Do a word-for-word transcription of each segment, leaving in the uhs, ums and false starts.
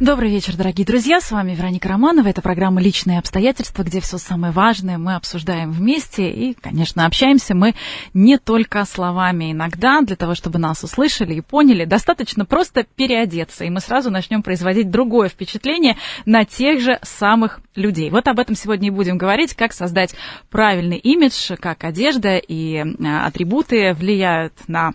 Добрый вечер, дорогие друзья, с вами Вероника Романова, это программа «Личные обстоятельства», где все самое важное мы обсуждаем вместе и, конечно, общаемся мы не только словами. Иногда для того, чтобы нас услышали и поняли, достаточно просто переодеться, и мы сразу начнем производить другое впечатление на тех же самых людей. Вот об этом сегодня и будем говорить, как создать правильный имидж, как одежда и атрибуты влияют на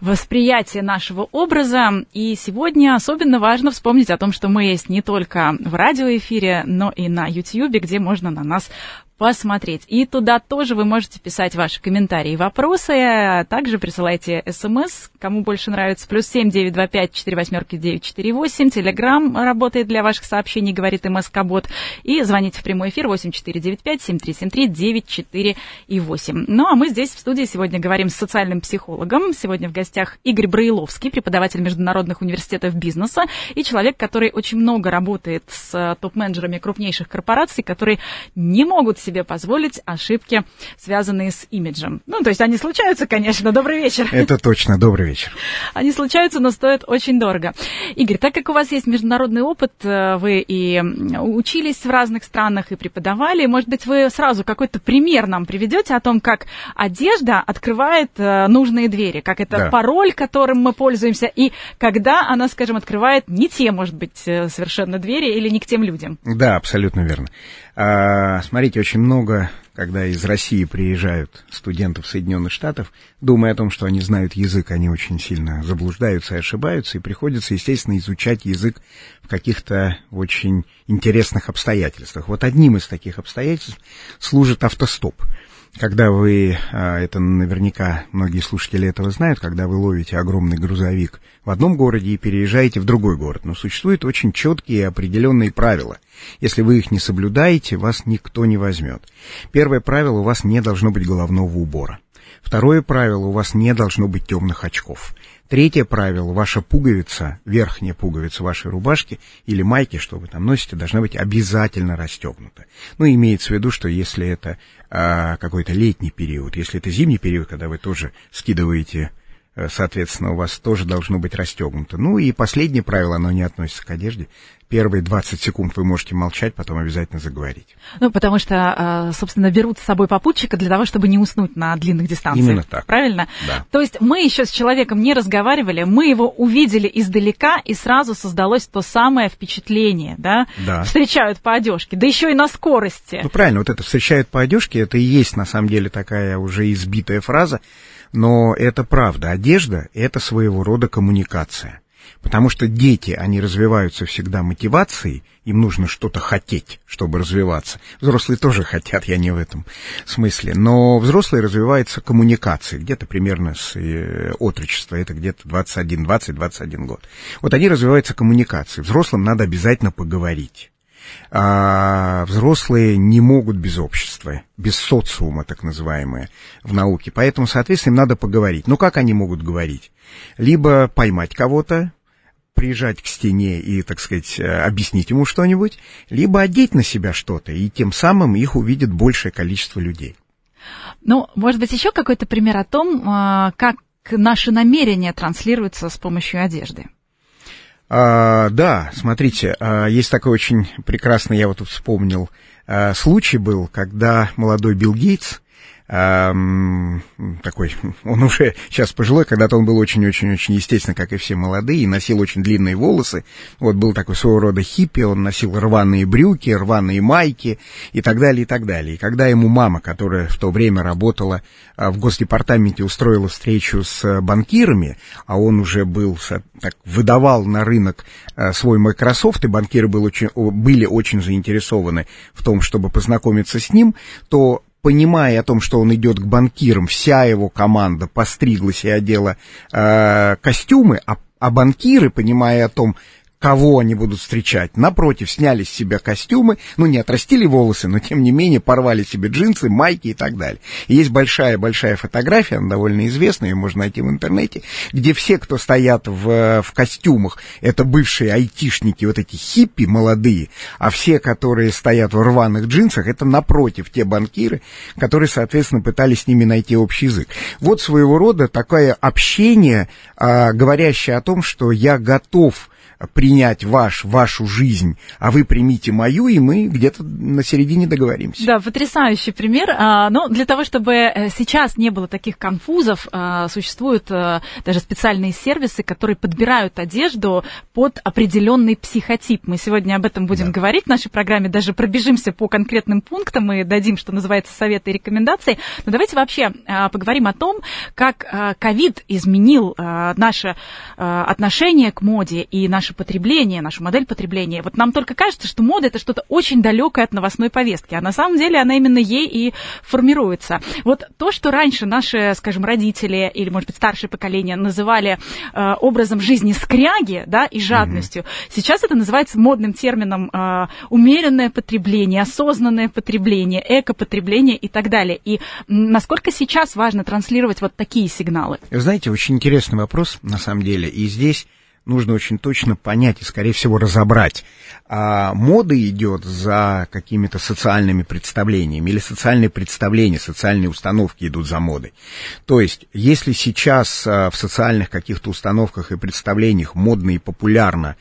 восприятие нашего образа, и сегодня особенно важно вспомнить о том, что мы есть не только в радиоэфире, но и на Ютьюбе, где можно на нас посмотреть. И туда тоже вы можете писать ваши комментарии и вопросы. Также присылайте смс, кому больше нравится, плюс семь девятьсот двадцать пять сорок восемь девятьсот сорок восемь. Телеграм работает для ваших сообщений, говорит МСК-бот. И звоните в прямой эфир восемь четыре девять пять семь три семь три девять четыре восемь. Ну, а мы здесь в студии сегодня говорим с социальным психологом. Сегодня в гостях Игорь Браиловский, преподаватель международных университетов бизнеса и человек, который очень много работает с топ-менеджерами крупнейших корпораций, которые не могут себе позволить ошибки, связанные с имиджем. Ну, то есть они случаются, конечно. Добрый вечер. Это точно. Добрый вечер. Они случаются, но стоят очень дорого. Игорь, так как у вас есть международный опыт, вы и учились в разных странах, и преподавали, может быть, вы сразу какой-то пример нам приведете о том, как одежда открывает нужные двери, как это да. пароль, которым мы пользуемся, и когда она, скажем, открывает не те, может быть, совершенно двери или не к тем людям. Да, абсолютно верно. А, смотрите, очень много, когда из России приезжают студентов Соединенных Штатов, думая о том, что они знают язык, они очень сильно заблуждаются и ошибаются, и приходится, естественно, изучать язык в каких-то очень интересных обстоятельствах. Вот одним из таких обстоятельств служит автостоп. Когда вы, это наверняка многие слушатели этого знают, когда вы ловите огромный грузовик в одном городе и переезжаете в другой город. Но существуют очень четкие и определенные правила. Если вы их не соблюдаете, вас никто не возьмет. Первое правило: у вас не должно быть головного убора. Второе правило: у вас не должно быть темных очков. Третье правило: ваша пуговица, верхняя пуговица вашей рубашки или майки, что вы там носите, должна быть обязательно расстегнута. Ну, имеется в виду, что если это а, какой-то летний период, если это зимний период, когда вы тоже скидываете, соответственно, у вас тоже должно быть расстегнуто. Ну и последнее правило, оно не относится к одежде. Первые двадцать секунд вы можете молчать, потом обязательно заговорить. Ну, потому что, собственно, берут с собой попутчика для того, чтобы не уснуть на длинных дистанциях. Именно так. Правильно? Да. То есть мы еще с человеком не разговаривали, мы его увидели издалека, и сразу создалось то самое впечатление, да? Да. Встречают по одежке, да еще и на скорости. Ну, правильно, вот это «встречают по одежке» — это и есть, на самом деле, такая уже избитая фраза, но это правда. Одежда — это своего рода коммуникация. Потому что дети, они развиваются всегда мотивацией, им нужно что-то хотеть, чтобы развиваться. Взрослые тоже хотят, я не в этом смысле. Но взрослые развиваются коммуникацией, где-то примерно с отрочества, это где-то двадцать один, двадцать, двадцать один год. Вот они развиваются коммуникацией, взрослым надо обязательно поговорить. А взрослые не могут без общества, без социума, так называемое, в науке. Поэтому, соответственно, им надо поговорить. Но как они могут говорить? Либо поймать кого-то, прижать к стене и, так сказать, объяснить ему что-нибудь, либо одеть на себя что-то, и тем самым их увидит большее количество людей. Ну, может быть, еще какой-то пример о том, как наши намерения транслируются с помощью одежды? А, да, смотрите, есть такой очень прекрасный, я вот тут вспомнил, случай был, когда молодой Билл Гейтс, такой, он уже сейчас пожилой, когда-то он был очень-очень-очень, естественно, как и все молодые, и носил очень длинные волосы, вот был такой своего рода хиппи, он носил рваные брюки, рваные майки и так далее, и так далее. И когда ему мама, которая в то время работала в Госдепартаменте, устроила встречу с банкирами, а он уже был, так, выдавал на рынок свой Microsoft, и банкиры был очень, были очень заинтересованы в том, чтобы познакомиться с ним, то, понимая о том, что он идет к банкирам, вся его команда постриглась и одела э, костюмы, а, а банкиры, понимая о том, кого они будут встречать. Напротив, сняли с себя костюмы, ну, не отрастили волосы, но, тем не менее, порвали себе джинсы, майки и так далее. И есть большая-большая фотография, она довольно известная, ее можно найти в интернете, где все, кто стоят в, в костюмах, это бывшие айтишники, вот эти хиппи молодые, а все, которые стоят в рваных джинсах, это, напротив, те банкиры, которые, соответственно, пытались с ними найти общий язык. Вот своего рода такое общение, а, говорящее о том, что я готов принять ваш, вашу жизнь, а вы примите мою, и мы где-то на середине договоримся. Да, потрясающий пример. Но для того, чтобы сейчас не было таких конфузов, существуют даже специальные сервисы, которые подбирают одежду под определенный психотип. Мы сегодня об этом будем да. говорить в нашей программе, даже пробежимся по конкретным пунктам и дадим, что называется, советы и рекомендации. Но давайте вообще поговорим о том, как ковид изменил наше отношение к моде и наше потребление, нашу модель потребления. Вот нам только кажется, что мода — это что-то очень далекое от новостной повестки, а на самом деле она именно ей и формируется. Вот то, что раньше наши, скажем, родители или, может быть, старшее поколение называли э, образом жизни скряги, да, и жадностью, mm-hmm. сейчас это называется модным термином э, умеренное потребление, осознанное потребление, экопотребление и так далее. И насколько сейчас важно транслировать вот такие сигналы? Вы знаете, очень интересный вопрос, на самом деле, и здесь нужно очень точно понять и, скорее всего, разобрать. А мода идет за какими-то социальными представлениями, или социальные представления, социальные установки идут за модой. То есть, если сейчас а, в социальных каких-то установках и представлениях модно и популярно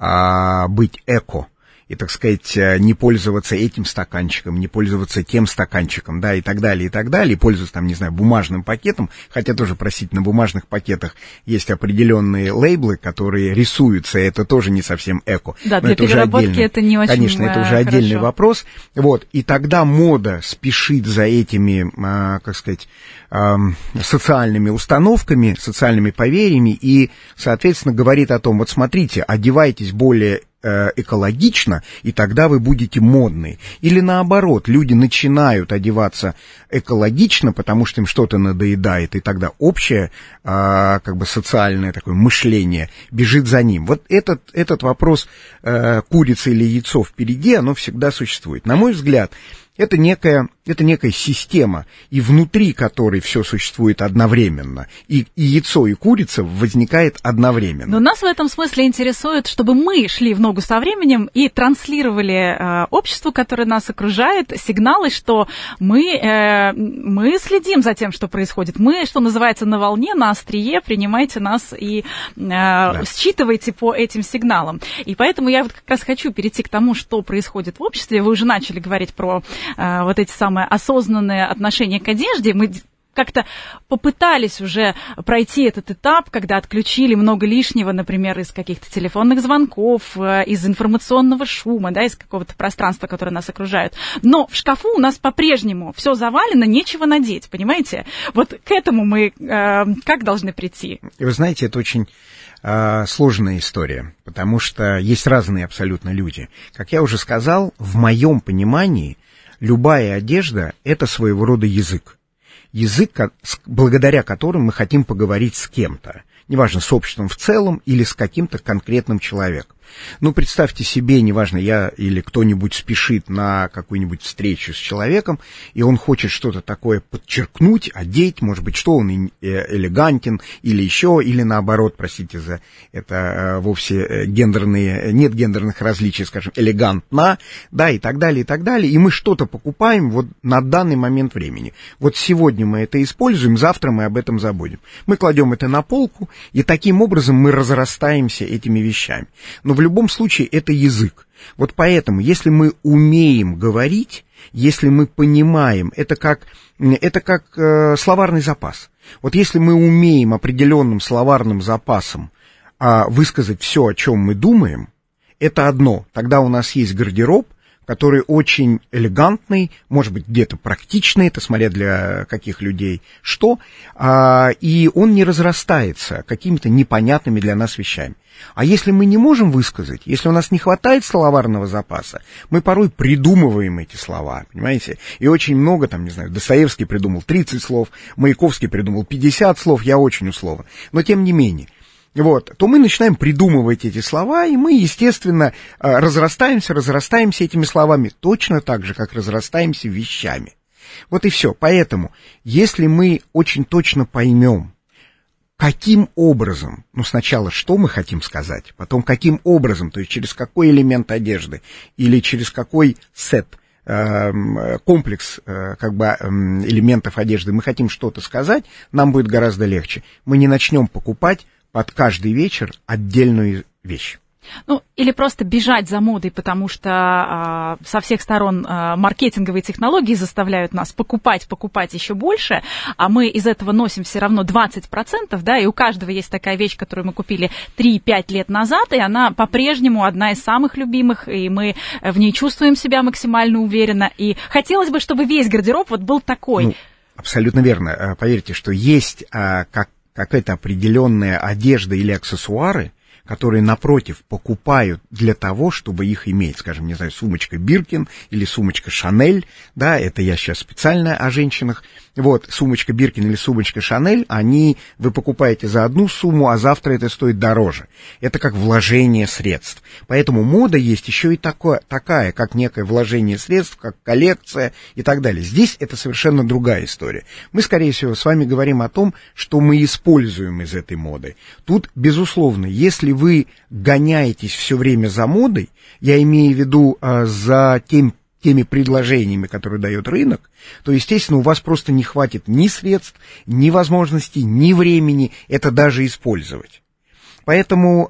а, быть эко, и, так сказать, не пользоваться этим стаканчиком, не пользоваться тем стаканчиком, да, и так далее, и так далее, и пользоваться, там, не знаю, бумажным пакетом, хотя тоже, простите, на бумажных пакетах есть определенные лейблы, которые рисуются, это тоже не совсем эко. Да, но для это переработки уже это не очень Конечно, это уже хорошо. Отдельный вопрос. Вот, и тогда мода спешит за этими, а, как сказать, а, социальными установками, социальными поверьями, и, соответственно, говорит о том, вот смотрите, одевайтесь более экологично, и тогда вы будете модны. Или наоборот, люди начинают одеваться экологично, потому что им что-то надоедает, и тогда общее а, как бы социальное такое мышление бежит за ним. Вот этот, этот вопрос а, курица или яйцо впереди, оно всегда существует. На мой взгляд, это некая, это некая система, и внутри которой все существует одновременно. И, и яйцо, и курица возникает одновременно. Но нас в этом смысле интересует, чтобы мы шли в ногу со временем и транслировали э, обществу, которое нас окружает, сигналы, что мы, э, мы следим за тем, что происходит. Мы, что называется, на волне, на острие, принимайте нас и э, да. считывайте по этим сигналам. И поэтому я вот как раз хочу перейти к тому, что происходит в обществе. Вы уже начали говорить про вот эти самые осознанные отношения к одежде. Мы как-то попытались уже пройти этот этап, когда отключили много лишнего, например, из каких-то телефонных звонков, из информационного шума, да, из какого-то пространства, которое нас окружает. Но в шкафу у нас по-прежнему все завалено, нечего надеть, понимаете? Вот к этому мы э, как должны прийти? Вы знаете, это очень э, сложная история, потому что есть разные абсолютно люди. Как я уже сказал, в моем понимании любая одежда – это своего рода язык. Язык, благодаря которому мы хотим поговорить с кем-то. Неважно, с обществом в целом или с каким-то конкретным человеком. Ну, представьте себе, неважно, я или кто-нибудь спешит на какую-нибудь встречу с человеком, и он хочет что-то такое подчеркнуть, одеть, может быть, что он элегантен или еще, или наоборот, простите за это вовсе гендерные, нет гендерных различий, скажем, элегантно, да, и так далее, и так далее, и мы что-то покупаем вот на данный момент времени. Вот сегодня мы это используем, завтра мы об этом забудем. Мы кладем это на полку, и таким образом мы разрастаемся этими вещами. Но в любом случае это язык. Вот поэтому, если мы умеем говорить, если мы понимаем, это как, это как э, словарный запас. Вот если мы умеем определенным словарным запасом э, высказать все, о чем мы думаем, это одно. Тогда у нас есть гардероб, который очень элегантный, может быть, где-то практичный, это смотря для каких людей что, а, и он не разрастается какими-то непонятными для нас вещами. А если мы не можем высказать, если у нас не хватает словарного запаса, мы порой придумываем эти слова, понимаете? И очень много, там, не знаю, Достоевский придумал тридцать слов, Маяковский придумал пятьдесят слов, я очень условно, но тем не менее. вот, то мы начинаем придумывать эти слова, и мы, естественно, разрастаемся, разрастаемся этими словами точно так же, как разрастаемся вещами. Вот и все. Поэтому, если мы очень точно поймем, каким образом, ну, сначала что мы хотим сказать, потом каким образом, то есть через какой элемент одежды или через какой сет, комплекс как бы элементов одежды мы хотим что-то сказать, нам будет гораздо легче. Мы не начнем покупать под каждый вечер отдельную вещь. Ну, или просто бежать за модой, потому что а, со всех сторон а, маркетинговые технологии заставляют нас покупать, покупать еще больше, а мы из этого носим все равно двадцать процентов, да, и у каждого есть такая вещь, которую мы купили три-пять лет назад, и она по-прежнему одна из самых любимых, и мы в ней чувствуем себя максимально уверенно, и хотелось бы, чтобы весь гардероб вот был такой. Ну, абсолютно верно. Поверьте, что есть а, как, какая-то определенная одежда или аксессуары, которые, напротив, покупают для того, чтобы их иметь, скажем, не знаю, сумочка Биркин или сумочка Шанель, да, это я сейчас специально о женщинах, вот, сумочка Биркин или сумочка Шанель, они, вы покупаете за одну сумму, а завтра это стоит дороже. Это как вложение средств. Поэтому мода есть еще и такое, такая, как некое вложение средств, как коллекция и так далее. Здесь это совершенно другая история. Мы, скорее всего, с вами говорим о том, что мы используем из этой моды. Тут, безусловно, если вы гоняетесь все время за модой, я имею в виду а, за тем, теми предложениями, которые дает рынок, то, естественно, у вас просто не хватит ни средств, ни возможностей, ни времени это даже использовать. Поэтому,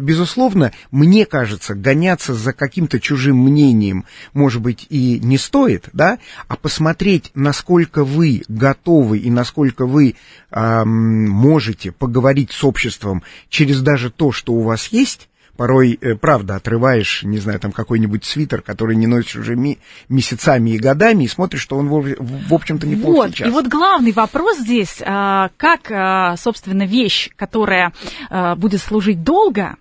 безусловно, мне кажется, гоняться за каким-то чужим мнением, может быть, и не стоит, да, а посмотреть, насколько вы готовы и насколько вы эм, можете поговорить с обществом через даже то, что у вас есть. Порой, правда, отрываешь, не знаю, там какой-нибудь свитер, который не носишь уже ми- месяцами и годами, и смотришь, что он, в, в общем-то, неплохо вот, сейчас. И вот главный вопрос здесь, как, собственно, вещь, которая будет служить долго,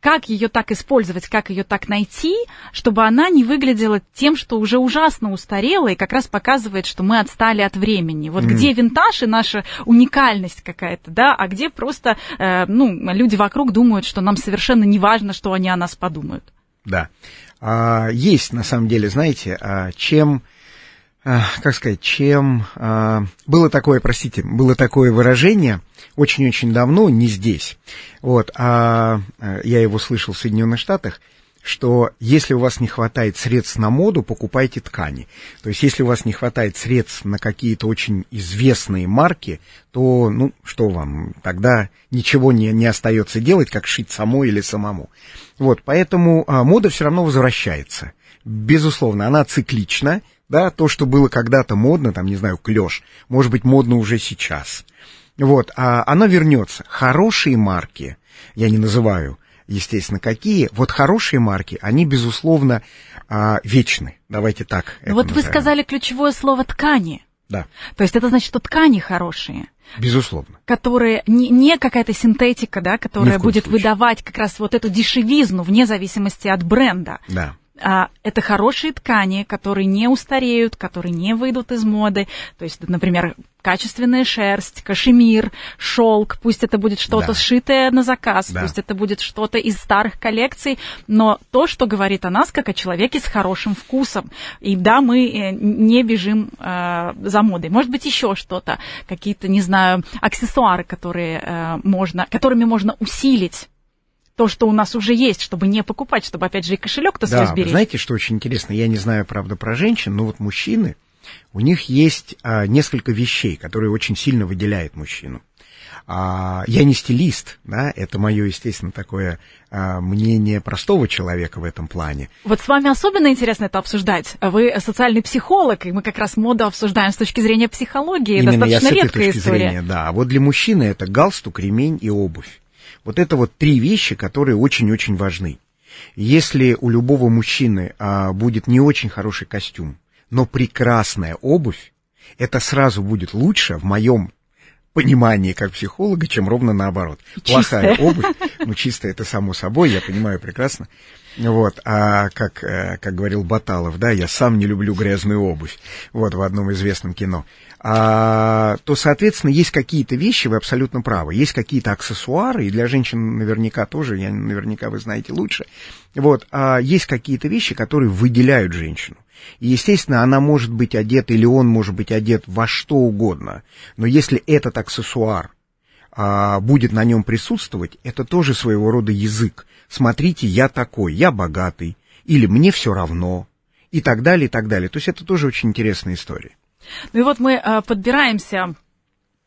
как ее так использовать, как ее так найти, чтобы она не выглядела тем, что уже ужасно устарела и как раз показывает, что мы отстали от времени. Вот mm-hmm. где винтаж и наша уникальность какая-то, да, а где просто э, ну, люди вокруг думают, что нам совершенно не важно, что они о нас подумают. Да. А, есть, на самом деле, знаете, а, чем... Как сказать, чем... Было такое, простите, было такое выражение очень-очень давно, не здесь, вот, а я его слышал в Соединенных Штатах, что если у вас не хватает средств на моду, покупайте ткани. То есть, если у вас не хватает средств на какие-то очень известные марки, то, ну, что вам, тогда ничего не, не остается делать, как шить самой или самому. Вот, поэтому а, мода все равно возвращается. Безусловно, она циклична. Да, то, что было когда-то модно, там, не знаю, клеш, может быть, модно уже сейчас. Вот, а оно вернется. Хорошие марки, я не называю, естественно, какие, вот хорошие марки, они, безусловно, вечны. Давайте так. Вот назовем. Вы сказали ключевое слово «ткани». Да. То есть это значит, что ткани хорошие. Безусловно. Которые не, не какая-то синтетика, да, которая будет случае. Выдавать как раз вот эту дешевизну вне зависимости от бренда. Да. Это хорошие ткани, которые не устареют, которые не выйдут из моды. То есть, например, качественная шерсть, кашемир, шелк. Пусть это будет что-то да. сшитое на заказ, да. пусть это будет что-то из старых коллекций, но то, что говорит о нас, как о человеке с хорошим вкусом. И да, мы не бежим э, за модой. Может быть, еще что-то, какие-то, не знаю, аксессуары, которые, э, можно, которыми можно усилить то, что у нас уже есть, чтобы не покупать, чтобы, опять же, и кошелек-то свой сберечь. Да, вы знаете, что очень интересно? Я не знаю, правда, про женщин, но вот мужчины, у них есть а, несколько вещей, которые очень сильно выделяют мужчину. А, я не стилист, да, это мое, естественно, такое а, мнение простого человека в этом плане. Вот с вами особенно интересно это обсуждать. Вы социальный психолог, и мы как раз моду обсуждаем с точки зрения психологии. Именно достаточно я с редкая этой точки история. Зрения, да. А вот для мужчины это галстук, ремень и обувь. Вот это вот три вещи, которые очень-очень важны. Если у любого мужчины а, будет не очень хороший костюм, но прекрасная обувь, это сразу будет лучше в моем понимании как психолога, чем ровно наоборот. Чистая. Плохая обувь, ну чистая это само собой, я понимаю прекрасно. Вот, а как, как говорил Баталов, да, я сам не люблю грязную обувь, вот, в одном известном кино. а, то, соответственно, есть какие-то вещи, вы абсолютно правы, есть какие-то аксессуары, и для женщин наверняка тоже, я, наверняка вы знаете лучше, вот, а, есть какие-то вещи, которые выделяют женщину. И, естественно, она может быть одета или он может быть одет во что угодно, но если этот аксессуар а, будет на нем присутствовать, это тоже своего рода язык. Смотрите, я такой, я богатый, или мне все равно, и так далее, и так далее. То есть это тоже очень интересная история. Ну и вот мы подбираемся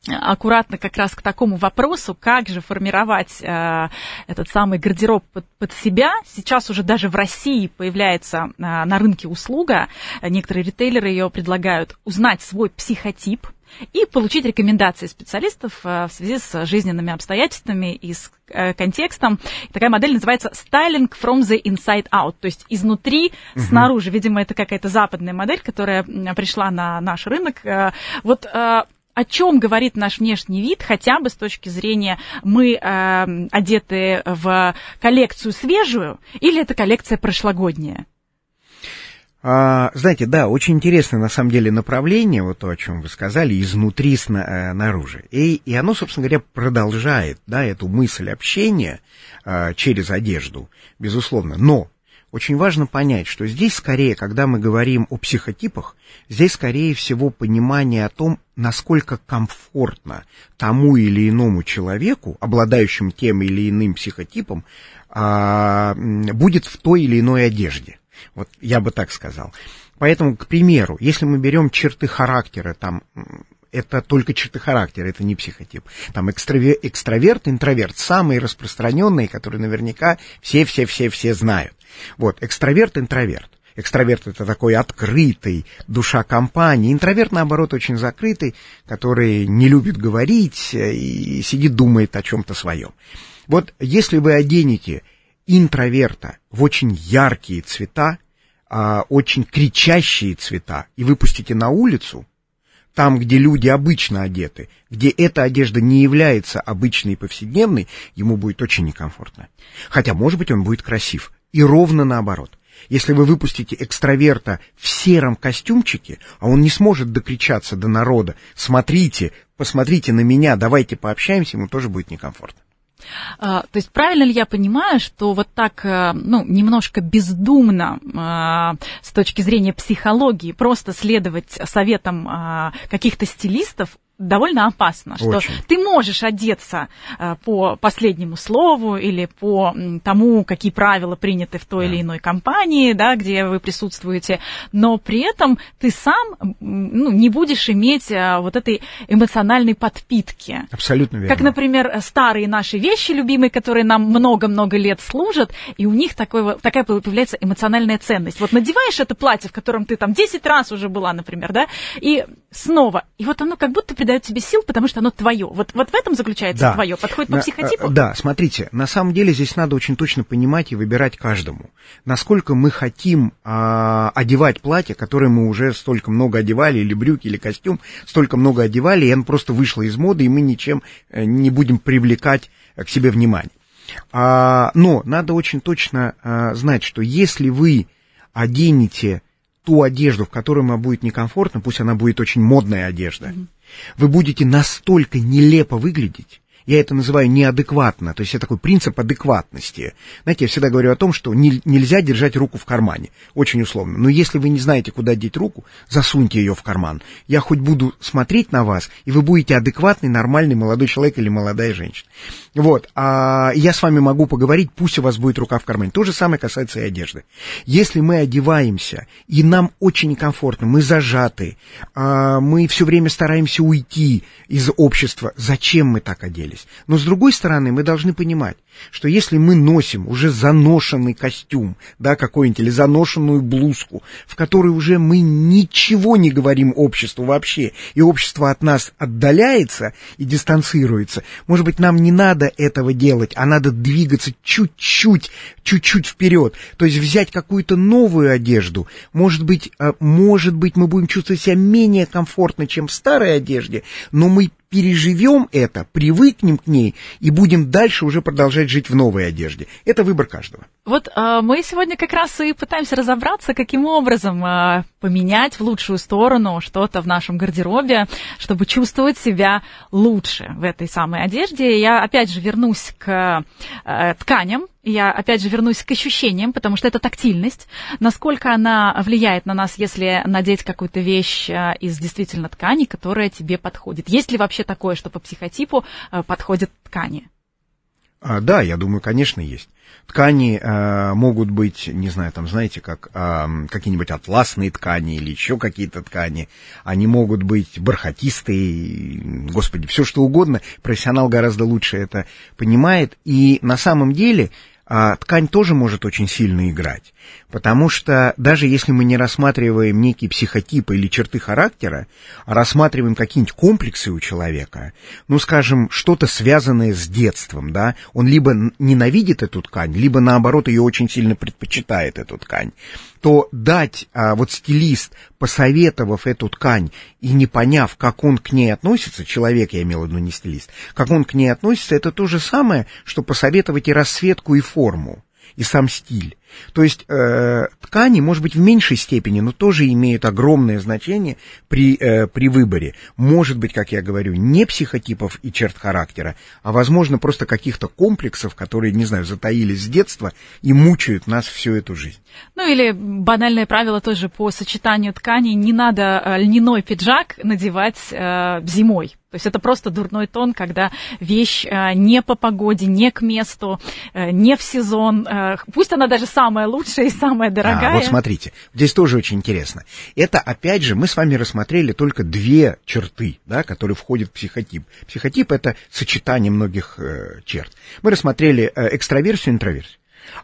аккуратно как раз к такому вопросу, как же формировать э, этот самый гардероб под, под себя. Сейчас уже даже в России появляется э, на рынке услуга, некоторые ритейлеры ее предлагают, узнать свой психотип и получить рекомендации специалистов э, в связи с жизненными обстоятельствами и с э, контекстом. И такая модель называется «Styling from the inside out», то есть изнутри, угу. снаружи. Видимо, это какая-то западная модель, которая пришла на наш рынок. Э, вот... Э, О чем говорит наш внешний вид, хотя бы с точки зрения, мы э, одеты в коллекцию свежую, или это коллекция прошлогодняя? А, знаете, да, очень интересное на самом деле направление, вот то, о чем вы сказали, изнутри сна, наружу. И, и оно, собственно говоря, продолжает, да, эту мысль общения а, через одежду, безусловно. Но очень важно понять, что здесь скорее, когда мы говорим о психотипах, здесь скорее всего понимание о том, насколько комфортно тому или иному человеку, обладающему тем или иным психотипом, будет в той или иной одежде. Вот я бы так сказал. Поэтому, к примеру, если мы берем черты характера, там, это только черты характера, это не психотип. Там экстравер, экстраверт, интроверт, самые распространенные, которые наверняка все-все-все-все знают. Вот, экстраверт, интроверт. Экстраверт — это такой открытый, душа компании. Интроверт, наоборот, очень закрытый, который не любит говорить и сидит, думает о чем-то своем. Вот если вы оденете интроверта в очень яркие цвета, очень кричащие цвета, и выпустите на улицу, там, где люди обычно одеты, где эта одежда не является обычной и повседневной, ему будет очень некомфортно. Хотя, может быть, он будет красив. И ровно наоборот. Если вы выпустите экстраверта в сером костюмчике, а он не сможет докричаться до народа, смотрите, посмотрите на меня, давайте пообщаемся, ему тоже будет некомфортно. То есть правильно ли я понимаю, что вот так, ну, немножко бездумно с точки зрения психологии просто следовать советам каких-то стилистов довольно опасно, что Очень. Ты можешь одеться по последнему слову или по тому, какие правила приняты в той да. или иной компании, да, где вы присутствуете, но при этом ты сам, ну, не будешь иметь вот этой эмоциональной подпитки. Абсолютно верно. Как, например, старые наши вещи, любимые, которые нам много-много лет служат, и у них такой, такая появляется эмоциональная ценность. Вот надеваешь это платье, в котором ты там десять раз уже была, например, да, и снова, и вот оно как будто при дает тебе сил, потому что оно твое. Вот, вот в этом заключается да. твое. Подходит по психотипу? Да, смотрите, на самом деле здесь надо очень точно понимать и выбирать каждому, насколько мы хотим а, одевать платье, которое мы уже столько много одевали, или брюки, или костюм, столько много одевали, и оно просто вышло из моды, и мы ничем не будем привлекать к себе внимание. А, но надо очень точно а, знать, что если вы оденете ту одежду, в которой вам будет некомфортно, пусть она будет очень модная одежда, mm-hmm. вы будете настолько нелепо выглядеть, я это называю неадекватно, то есть это такой принцип адекватности. Знаете, я всегда говорю о том, что не, нельзя держать руку в кармане, очень условно. Но если вы не знаете, куда деть руку, засуньте ее в карман. Я хоть буду смотреть на вас, и вы будете адекватный, нормальный молодой человек или молодая женщина. Вот, а я с вами могу поговорить, пусть у вас будет рука в кармане. То же самое касается и одежды. Если мы одеваемся, и нам очень некомфортно, мы зажаты, а мы все время стараемся уйти из общества, зачем мы так оделись? Но, с другой стороны, мы должны понимать, что если мы носим уже заношенный костюм, да, какой-нибудь, или заношенную блузку, в которой уже мы ничего не говорим обществу вообще, и общество от нас отдаляется и дистанцируется, может быть, нам не надо этого делать, а надо двигаться чуть-чуть, чуть-чуть вперед, то есть взять какую-то новую одежду, может быть, может быть, мы будем чувствовать себя менее комфортно, чем в старой одежде, но мы переживем это, привыкнем к ней и будем дальше уже продолжать жить в новой одежде. Это выбор каждого. Вот э, мы сегодня как раз и пытаемся разобраться, каким образом э, поменять в лучшую сторону что-то в нашем гардеробе, чтобы чувствовать себя лучше в этой самой одежде. Я опять же вернусь к э, тканям. Я, опять же, вернусь к ощущениям, потому что это тактильность. Насколько она влияет на нас, если надеть какую-то вещь из действительно ткани, которая тебе подходит? Есть ли вообще такое, что по психотипу подходят ткани? А, да, я думаю, конечно, есть. Ткани э, могут быть, не знаю, там, знаете, как э, какие-нибудь атласные ткани или еще какие-то ткани. Они могут быть бархатистые, господи, все что угодно. Профессионал гораздо лучше это понимает. И на самом деле... А ткань тоже может очень сильно играть, потому что даже если мы не рассматриваем некие психотипы или черты характера, а рассматриваем какие-нибудь комплексы у человека, ну, скажем, что-то связанное с детством, да, он либо ненавидит эту ткань, либо, наоборот, ее очень сильно предпочитает, эту ткань, то дать, а, вот стилист, посоветовав эту ткань и не поняв, как он к ней относится, человек, я имел в виду, не стилист, как он к ней относится, это то же самое, что посоветовать и расцветку, и форму, и сам стиль. То есть э, ткани, может быть, в меньшей степени, но тоже имеют огромное значение при, э, при выборе. Может быть, как я говорю, не психотипов и черт характера, а, возможно, просто каких-то комплексов, которые, не знаю, затаились с детства и мучают нас всю эту жизнь. Ну или банальное правило тоже по сочетанию тканей. Не надо льняной пиджак надевать э, зимой. То есть это просто дурной тон, когда вещь э, не по погоде, не к месту, э, не в сезон. Э, пусть она даже самая лучшая и самая дорогая. А, вот смотрите, здесь тоже очень интересно. Это, опять же, мы с вами рассмотрели только две черты, да, которые входят в психотип. Психотип – это сочетание многих э, черт. Мы рассмотрели э, экстраверсию и интроверсию.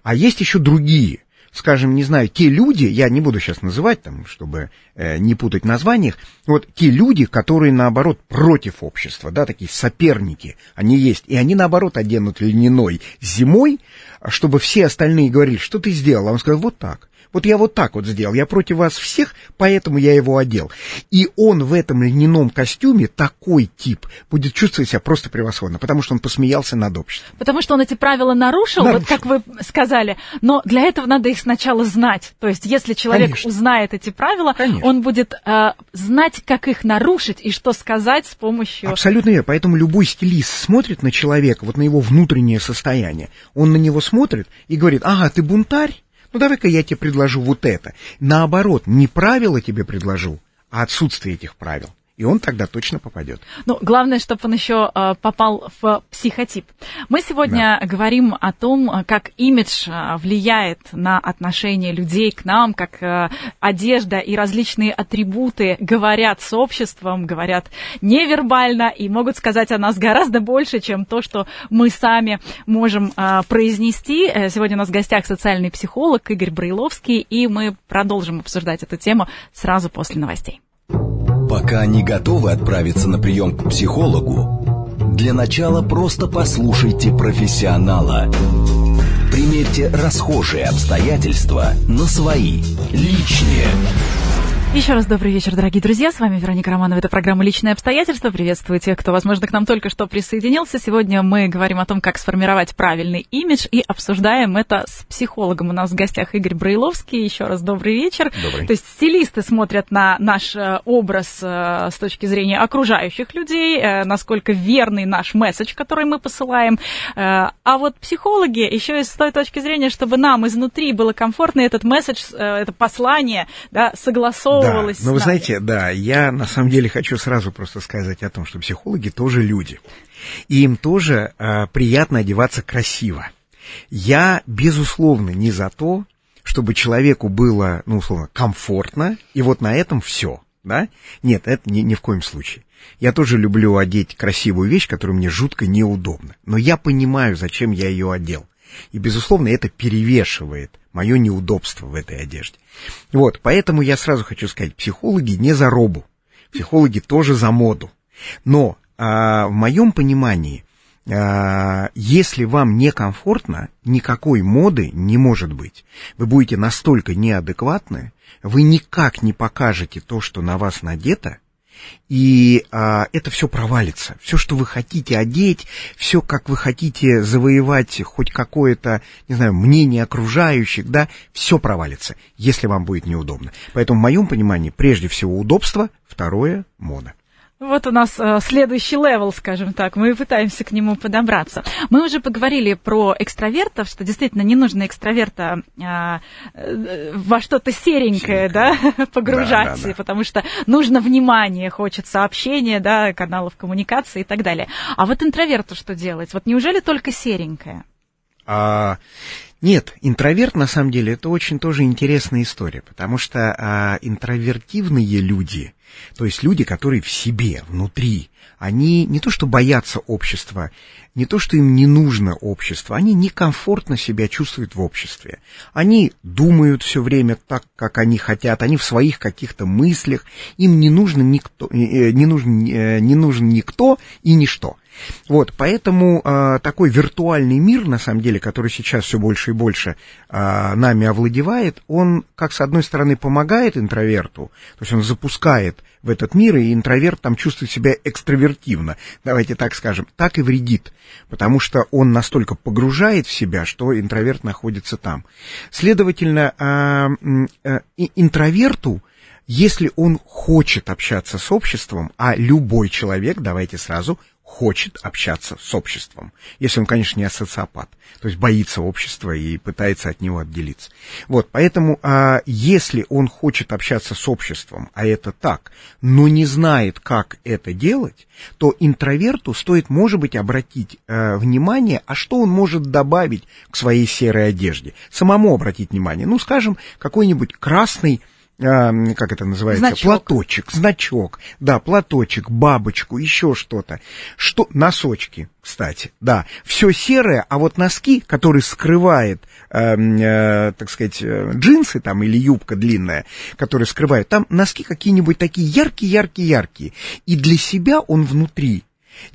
А есть еще другие, скажем, не знаю, те люди, я не буду сейчас называть, там, чтобы э, не путать в названиях, вот те люди, которые, наоборот, против общества, да, такие соперники, они есть, и они, наоборот, оденут льняной зимой, чтобы все остальные говорили, что ты сделал, а он сказал, вот так. Вот я вот так вот сделал, я против вас всех, поэтому я его одел. И он в этом льняном костюме, такой тип, будет чувствовать себя просто превосходно, потому что он посмеялся над обществом. Потому что он эти правила нарушил, нарушил. Вот как вы сказали, но для этого надо их сначала знать. То есть если человек Конечно. Узнает эти правила, Конечно. Он будет э, знать, как их нарушить и что сказать с помощью... Абсолютно верно, поэтому любой стилист смотрит на человека, вот на его внутреннее состояние, он на него смотрит и говорит, ага, ты бунтарь? Ну, давай-ка я тебе предложу вот это. Наоборот, не правила тебе предложу, а отсутствие этих правил. И он тогда точно попадет. Ну, главное, чтобы он еще э, попал в психотип. Мы сегодня да. говорим о том, как имидж влияет на отношение людей к нам, как э, одежда и различные атрибуты говорят с обществом, говорят невербально и могут сказать о нас гораздо больше, чем то, что мы сами можем э, произнести. Сегодня у нас в гостях социальный психолог Игорь Браиловский, и мы продолжим обсуждать эту тему сразу после новостей. Пока не готовы отправиться на прием к психологу, для начала просто послушайте профессионала. Примерьте расхожие обстоятельства на свои, личные. Еще раз добрый вечер, дорогие друзья. С вами Вероника Романова. Это программа «Личные обстоятельства». Приветствую тех, кто, возможно, к нам только что присоединился. Сегодня мы говорим о том, как сформировать правильный имидж, и обсуждаем это с психологом. У нас в гостях Игорь Браиловский. Еще раз добрый вечер. Добрый. То есть стилисты смотрят на наш образ с точки зрения окружающих людей, насколько верный наш месседж, который мы посылаем. А вот психологи еще и с той точки зрения, чтобы нам изнутри было комфортно, этот месседж, это послание, да, согласовывать. Да, но вы знаете, да, я на самом деле хочу сразу просто сказать о том, что психологи тоже люди, и им тоже э, приятно одеваться красиво. Я, безусловно, не за то, чтобы человеку было, ну, условно, комфортно, и вот на этом все, да? Нет, это ни, ни в коем случае. Я тоже люблю одеть красивую вещь, которая мне жутко неудобна, но я понимаю, зачем я ее одел. И, безусловно, это перевешивает мое неудобство в этой одежде. Вот, поэтому я сразу хочу сказать, психологи не за робу, психологи тоже за моду. Но а, в моем понимании, а, если вам некомфортно, никакой моды не может быть. Вы будете настолько неадекватны, вы никак не покажете то, что на вас надето, И а, это все провалится. Все, что вы хотите одеть, все, как вы хотите завоевать хоть какое-то, не знаю, мнение окружающих, да, все провалится, если вам будет неудобно. Поэтому в моем понимании прежде всего удобство, второе – мода. Вот у нас э, следующий левел, скажем так, мы пытаемся к нему подобраться. Мы уже поговорили про экстравертов, что действительно не нужно экстраверта э, э, во что-то серенькое, да, погружать, да, да, да. потому что нужно внимание, хочется общения, да, каналов коммуникации и так далее. А вот интроверту что делать? Вот неужели только серенькое? А... Нет, интроверт, на самом деле, это очень тоже интересная история, потому что а, интровертивные люди, то есть люди, которые в себе, внутри, они не то что боятся общества, не то что им не нужно общество, они некомфортно себя чувствуют в обществе. Они думают все время так, как они хотят, они в своих каких-то мыслях, им не нужен никто, не нужен, не нужен никто и ничто. Вот, поэтому э, такой виртуальный мир, на самом деле, который сейчас все больше и больше э, нами овладевает, он, как с одной стороны, помогает интроверту, то есть он запускает в этот мир, и интроверт там чувствует себя экстравертивно, давайте так скажем, так и вредит, потому что он настолько погружает в себя, что интроверт находится там. Следовательно, э, э, интроверту, если он хочет общаться с обществом, а любой человек, давайте сразу, хочет общаться с обществом, если он, конечно, не социопат, то есть боится общества и пытается от него отделиться. Вот, поэтому, а, если он хочет общаться с обществом, а это так, но не знает, как это делать, то интроверту стоит, может быть, обратить а, внимание, а что он может добавить к своей серой одежде, самому обратить внимание, ну, скажем, какой-нибудь красный, как это называется, значок. платочек, значок, да, платочек, бабочку, еще что-то, что носочки, кстати, да, все серое, а вот носки, которые скрывает, э, э, так сказать, джинсы там или юбка длинная, которые скрывают, там носки какие-нибудь такие яркие, яркие, яркие, и для себя он внутри,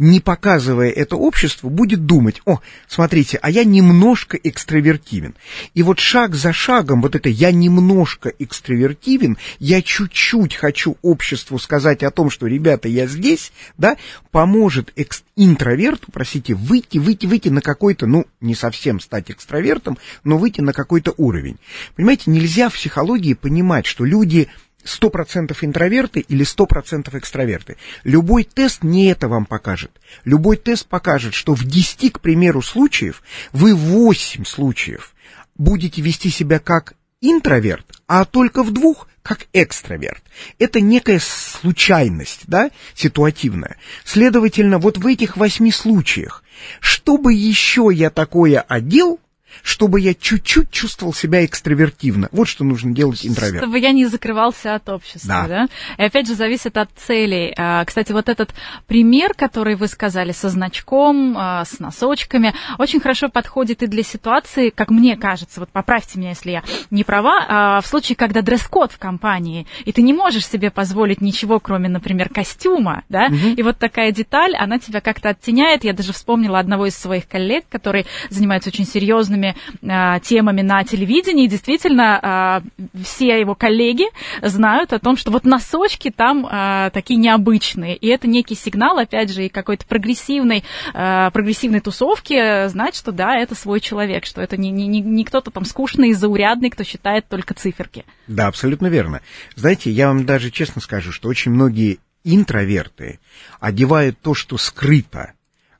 не показывая это обществу, будет думать: о, смотрите, а я немножко экстравертивен. И вот шаг за шагом вот это «я немножко экстравертивен», «я чуть-чуть хочу обществу сказать о том, что, ребята, я здесь», да, поможет экс- интроверту, простите, выйти, выйти, выйти на какой-то, ну, не совсем стать экстравертом, но выйти на какой-то уровень. Понимаете, нельзя в психологии понимать, что люди... сто процентов интроверты или сто процентов экстраверты. Любой тест не это вам покажет. Любой тест покажет, что в десяти, к примеру, случаев вы восемь случаев будете вести себя как интроверт, а только в двух как экстраверт. Это некая случайность, да, ситуативная. Следовательно, вот в этих восьми случаях, что бы еще я такое одел, чтобы я чуть-чуть чувствовал себя экстравертивно. Вот что нужно делать интроверту. Чтобы я не закрывался от общества, да. да? И опять же, зависит от целей. Кстати, вот этот пример, который вы сказали, со значком, с носочками, очень хорошо подходит и для ситуации, как мне кажется, вот поправьте меня, если я не права, в случае, когда дресс-код в компании, и ты не можешь себе позволить ничего, кроме, например, костюма, да? Угу. И вот такая деталь, она тебя как-то оттеняет. Я даже вспомнила одного из своих коллег, который занимается очень серьезными темами на телевидении, действительно, все его коллеги знают о том, что вот носочки там такие необычные, и это некий сигнал, опять же, и какой-то прогрессивной, прогрессивной тусовки знать, что да, это свой человек, что это не, не, не кто-то там скучный и заурядный, кто считает только циферки. Да, абсолютно верно. Знаете, я вам даже честно скажу, что очень многие интроверты одевают то, что скрыто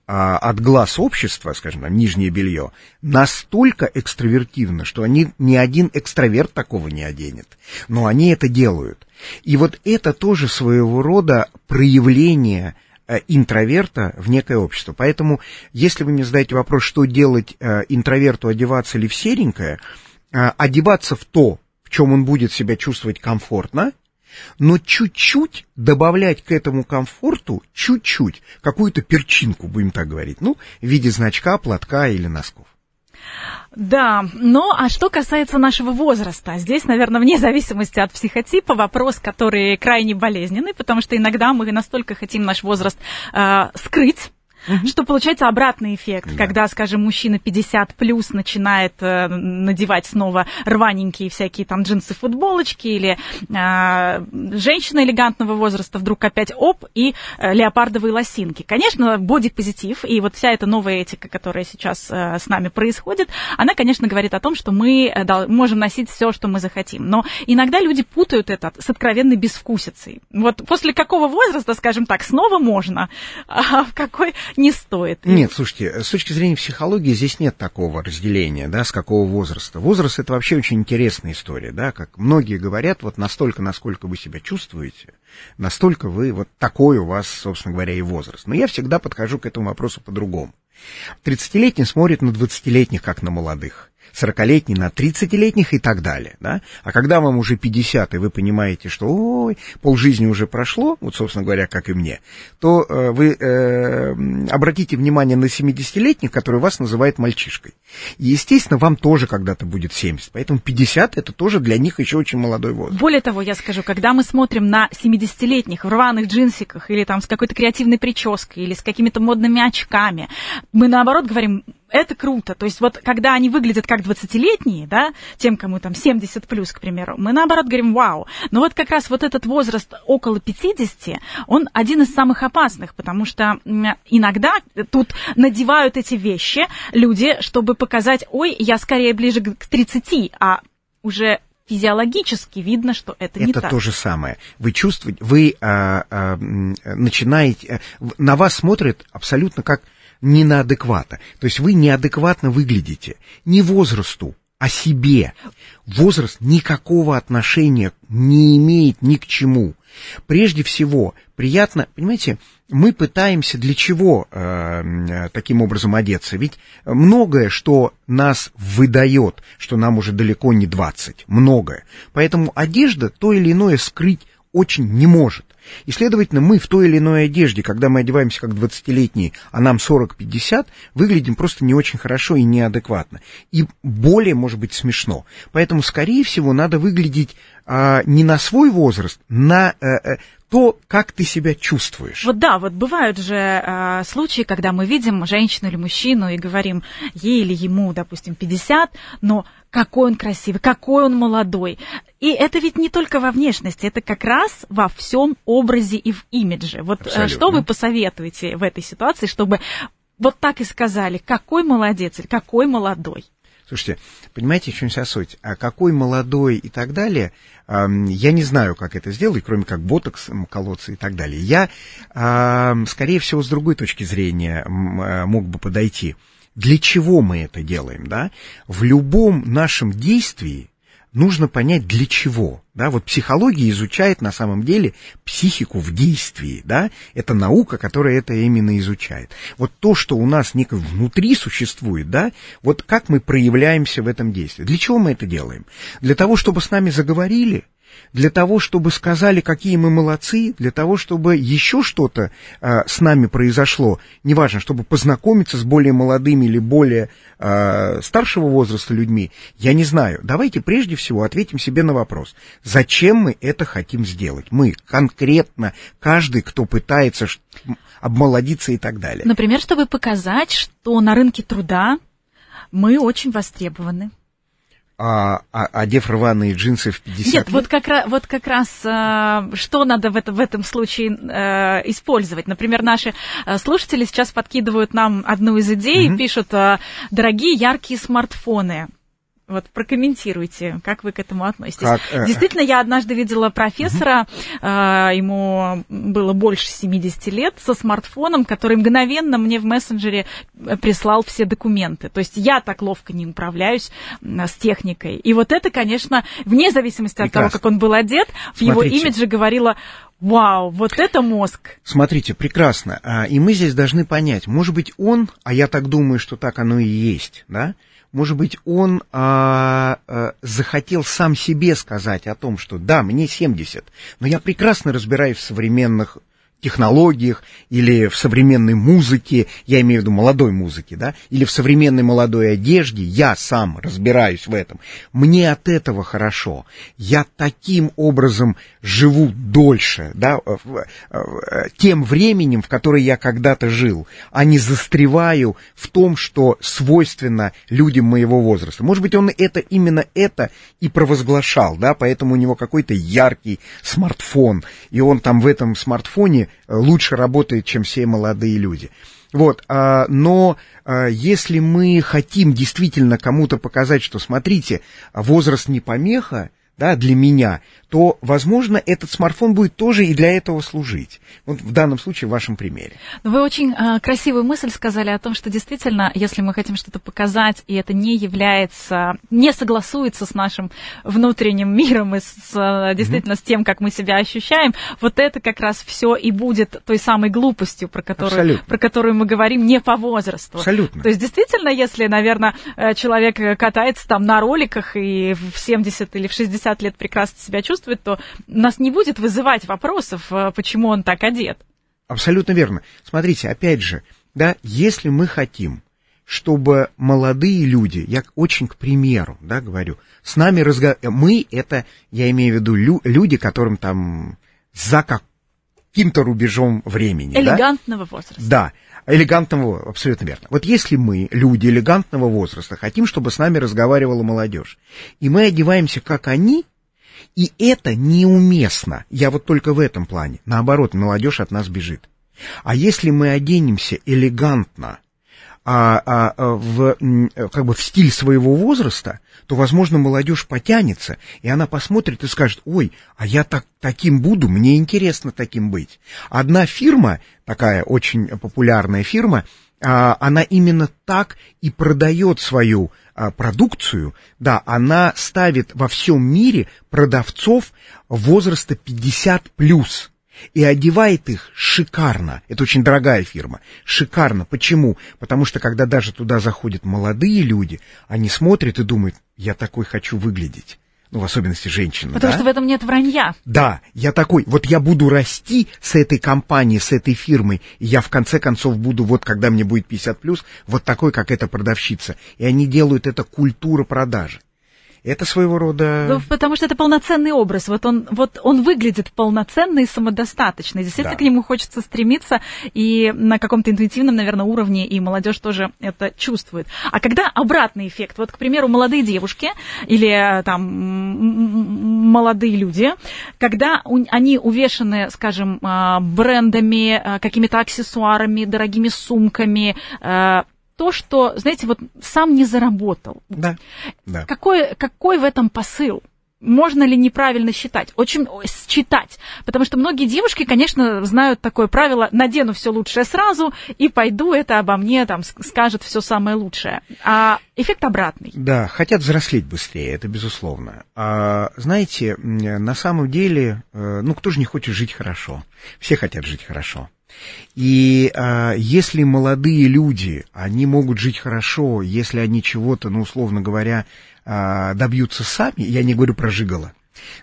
от глаз общества, скажем, там, нижнее белье, настолько экстравертивно, что они, ни один экстраверт такого не оденет. Но они это делают. И вот это тоже своего рода проявление интроверта в некое общество. Поэтому, если вы мне задаете вопрос, что делать интроверту, одеваться ли в серенькое, одеваться в то, в чем он будет себя чувствовать комфортно, но чуть-чуть добавлять к этому комфорту, чуть-чуть, какую-то перчинку, будем так говорить, ну, в виде значка, платка или носков. Да, ну а что касается нашего возраста, здесь, наверное, вне зависимости от психотипа вопрос, который крайне болезненный, потому что иногда мы настолько хотим наш возраст э, скрыть, Mm-hmm. Что получается обратный эффект, yeah. когда, скажем, мужчина пятьдесят плюс начинает э, надевать снова рваненькие всякие там джинсы, футболочки, или э, женщина элегантного возраста вдруг опять оп, и э, леопардовые лосинки. Конечно, бодипозитив, и вот вся эта новая этика, которая сейчас э, с нами происходит, она, конечно, говорит о том, что мы э, да, можем носить все, что мы захотим. Но иногда люди путают это с откровенной безвкусицей. Вот после какого возраста, скажем так, снова можно, а в какой не стоит. Нет, слушайте, с точки зрения психологии здесь нет такого разделения, да, с какого возраста. Возраст — это вообще очень интересная история, да, как многие говорят, вот настолько, насколько вы себя чувствуете, настолько вы, вот такой у вас, собственно говоря, и возраст. Но я всегда подхожу к этому вопросу по-другому. тридцатилетний смотрит на двадцатилетних, как на молодых. сорокалетний на тридцатилетних и так далее, да? А когда вам уже пятьдесят, и вы понимаете, что ой, полжизни уже прошло, вот, собственно говоря, как и мне, то э, вы э, обратите внимание на семидесятилетних, которые вас называют мальчишкой. И, естественно, вам тоже когда-то будет семьдесят, поэтому пятьдесят — это тоже для них еще очень молодой возраст. Более того, я скажу, когда мы смотрим на семидесятилетних в рваных джинсиках или там с какой-то креативной прической, или с какими-то модными очками, мы, наоборот, говорим... Это круто. То есть вот когда они выглядят как двадцатилетние, да, тем, кому там семьдесят плюс, к примеру, мы наоборот говорим «вау». Но вот как раз вот этот возраст около пятидесяти, он один из самых опасных, потому что иногда тут надевают эти вещи люди, чтобы показать «ой, я скорее ближе к тридцати», а уже... физиологически видно, что это, это не так. Это то же самое. Вы чувствуете, вы а, а, начинаете, на вас смотрят абсолютно как не на адеквата. То есть вы неадекватно выглядите. Не возрасту, а себе. Возраст никакого отношения не имеет ни к чему. Прежде всего, приятно, понимаете, мы пытаемся для чего э, таким образом одеться? Ведь многое, что нас выдает, что нам уже далеко не двадцать, многое. Поэтому одежда то или иное скрыть очень не может. И, следовательно, мы в той или иной одежде, когда мы одеваемся как двадцатилетние, а нам сорок-пятьдесят, выглядим просто не очень хорошо и неадекватно. И более, может быть, смешно. Поэтому, скорее всего, надо выглядеть а, не на свой возраст, на... А, то, как ты себя чувствуешь. Вот да, вот бывают же э, случаи, когда мы видим женщину или мужчину и говорим ей или ему, допустим, пятьдесят, но какой он красивый, какой он молодой. И это ведь не только во внешности, это как раз во всем образе и в имидже. Вот э, что вы посоветуете в этой ситуации, чтобы вот так и сказали, какой молодец или какой молодой? Слушайте, понимаете, в чем вся суть? А какой молодой и так далее, э, я не знаю, как это сделать, кроме как ботокс колоться и так далее. Я, э, скорее всего, с другой точки зрения мог бы подойти. Для чего мы это делаем, да? В любом нашем действии нужно понять, для чего. Да, вот психология изучает на самом деле психику в действии, да, это наука, которая это именно изучает. Вот то, что у нас некое внутри существует, да, вот как мы проявляемся в этом действии. Для чего мы это делаем? Для того, чтобы с нами заговорили, для того, чтобы сказали, какие мы молодцы, для того, чтобы еще что-то э, с нами произошло, неважно, чтобы познакомиться с более молодыми или более э, старшего возраста людьми, я не знаю. Давайте прежде всего ответим себе на вопрос. Зачем мы это хотим сделать? Мы конкретно, каждый, кто пытается обмолодиться и так далее. Например, чтобы показать, что на рынке труда мы очень востребованы. А, а, одев рваные джинсы в пятьдесят Нет, лет? Вот как раз, вот как раз что надо в, это, в этом случае использовать. Например, наши слушатели сейчас подкидывают нам одну из идей, mm-hmm. пишут «дорогие яркие смартфоны». Вот прокомментируйте, как вы к этому относитесь. Как, э... Действительно, я однажды видела профессора, mm-hmm. э, ему было больше семидесяти лет, со смартфоном, который мгновенно мне в мессенджере прислал все документы. То есть я так ловко не управляюсь э, с техникой. И вот это, конечно, вне зависимости от прекрасно. Того, как он был одет, в Смотрите. Его имидже говорило... Вау, вот это мозг. Смотрите, прекрасно. И мы здесь должны понять, может быть, он, а я так думаю, что так оно и есть, да, может быть, он а, а, захотел сам себе сказать о том, что да, мне семьдесят, но я прекрасно разбираюсь в современных технологиях или в современной музыке, я имею в виду молодой музыке, да, или в современной молодой одежде, я сам разбираюсь в этом. Мне от этого хорошо. Я таким образом живу дольше, да, тем временем, в которое я когда-то жил, а не застреваю в том, что свойственно людям моего возраста. Может быть, он это, именно это и провозглашал, да, поэтому у него какой-то яркий смартфон, и он там в этом смартфоне лучше работает, чем все молодые люди. Вот, а, но а, если мы хотим действительно кому-то показать, что, смотрите, возраст не помеха, да, для меня, то, возможно, этот смартфон будет тоже и для этого служить. Вот в данном случае, в вашем примере. Вы очень э, красивую мысль сказали о том, что действительно, если мы хотим что-то показать, и это не является, не согласуется с нашим внутренним миром и с, э, действительно mm-hmm. с тем, как мы себя ощущаем, вот это как раз все и будет той самой глупостью, про которую, про которую мы говорим, не по возрасту. Абсолютно. То есть, действительно, если, наверное, человек катается там на роликах и в семьдесят или в шестьдесят лет прекрасно себя чувствует, то нас не будет вызывать вопросов, почему он так одет. Абсолютно верно. Смотрите, опять же, да, если мы хотим, чтобы молодые люди, я очень к примеру, да, говорю, с нами разговаривают, мы, это, я имею в виду, лю- люди, которым там за каким-то рубежом времени. Элегантного да? возраста. Да, элегантного, абсолютно верно. Вот если мы, люди элегантного возраста, хотим, чтобы с нами разговаривала молодежь, и мы одеваемся, как они, и это неуместно. Я вот только в этом плане. Наоборот, молодежь от нас бежит. А если мы оденемся элегантно, а, а, а, в, как бы в стиль своего возраста, то, возможно, молодежь потянется, и она посмотрит и скажет: ой, а я так, таким буду, мне интересно таким быть. Одна фирма, такая очень популярная фирма, она именно так и продает свою продукцию, да, она ставит во всем мире продавцов возраста пятьдесят плюс, и одевает их шикарно. Это очень дорогая фирма. Шикарно. Почему? Потому что, когда даже туда заходят молодые люди, они смотрят и думают: я такой хочу выглядеть. Ну, в особенности женщины. Потому да? что в этом нет вранья. Да, я такой, вот я буду расти с этой компанией, с этой фирмой, и я в конце концов буду, вот когда мне будет пятьдесят плюс, вот такой, как эта продавщица. И они делают это культура продажи. Это своего рода... Ну, потому что это полноценный образ. Вот он, вот он выглядит полноценно и самодостаточно. Действительно, да. К нему хочется стремиться. И на каком-то интуитивном, наверное, уровне и молодежь тоже это чувствует. А когда обратный эффект? Вот, к примеру, молодые девушки или там молодые люди, когда они увешаны, скажем, брендами, какими-то аксессуарами, дорогими сумками, то, что, знаете, вот сам не заработал. Да. Да. Какой, какой в этом посыл? Можно ли неправильно считать? Очень считать. Потому что многие девушки, конечно, знают такое правило: надену все лучшее сразу и пойду, это обо мне там скажет все самое лучшее. А эффект обратный. Да, хотят взрослеть быстрее, это безусловно. А, знаете, на самом деле, ну, кто же не хочет жить хорошо? Все хотят жить хорошо. И э, если молодые люди, они могут жить хорошо, если они чего-то, ну, условно говоря, э, добьются сами, я не говорю про жигало,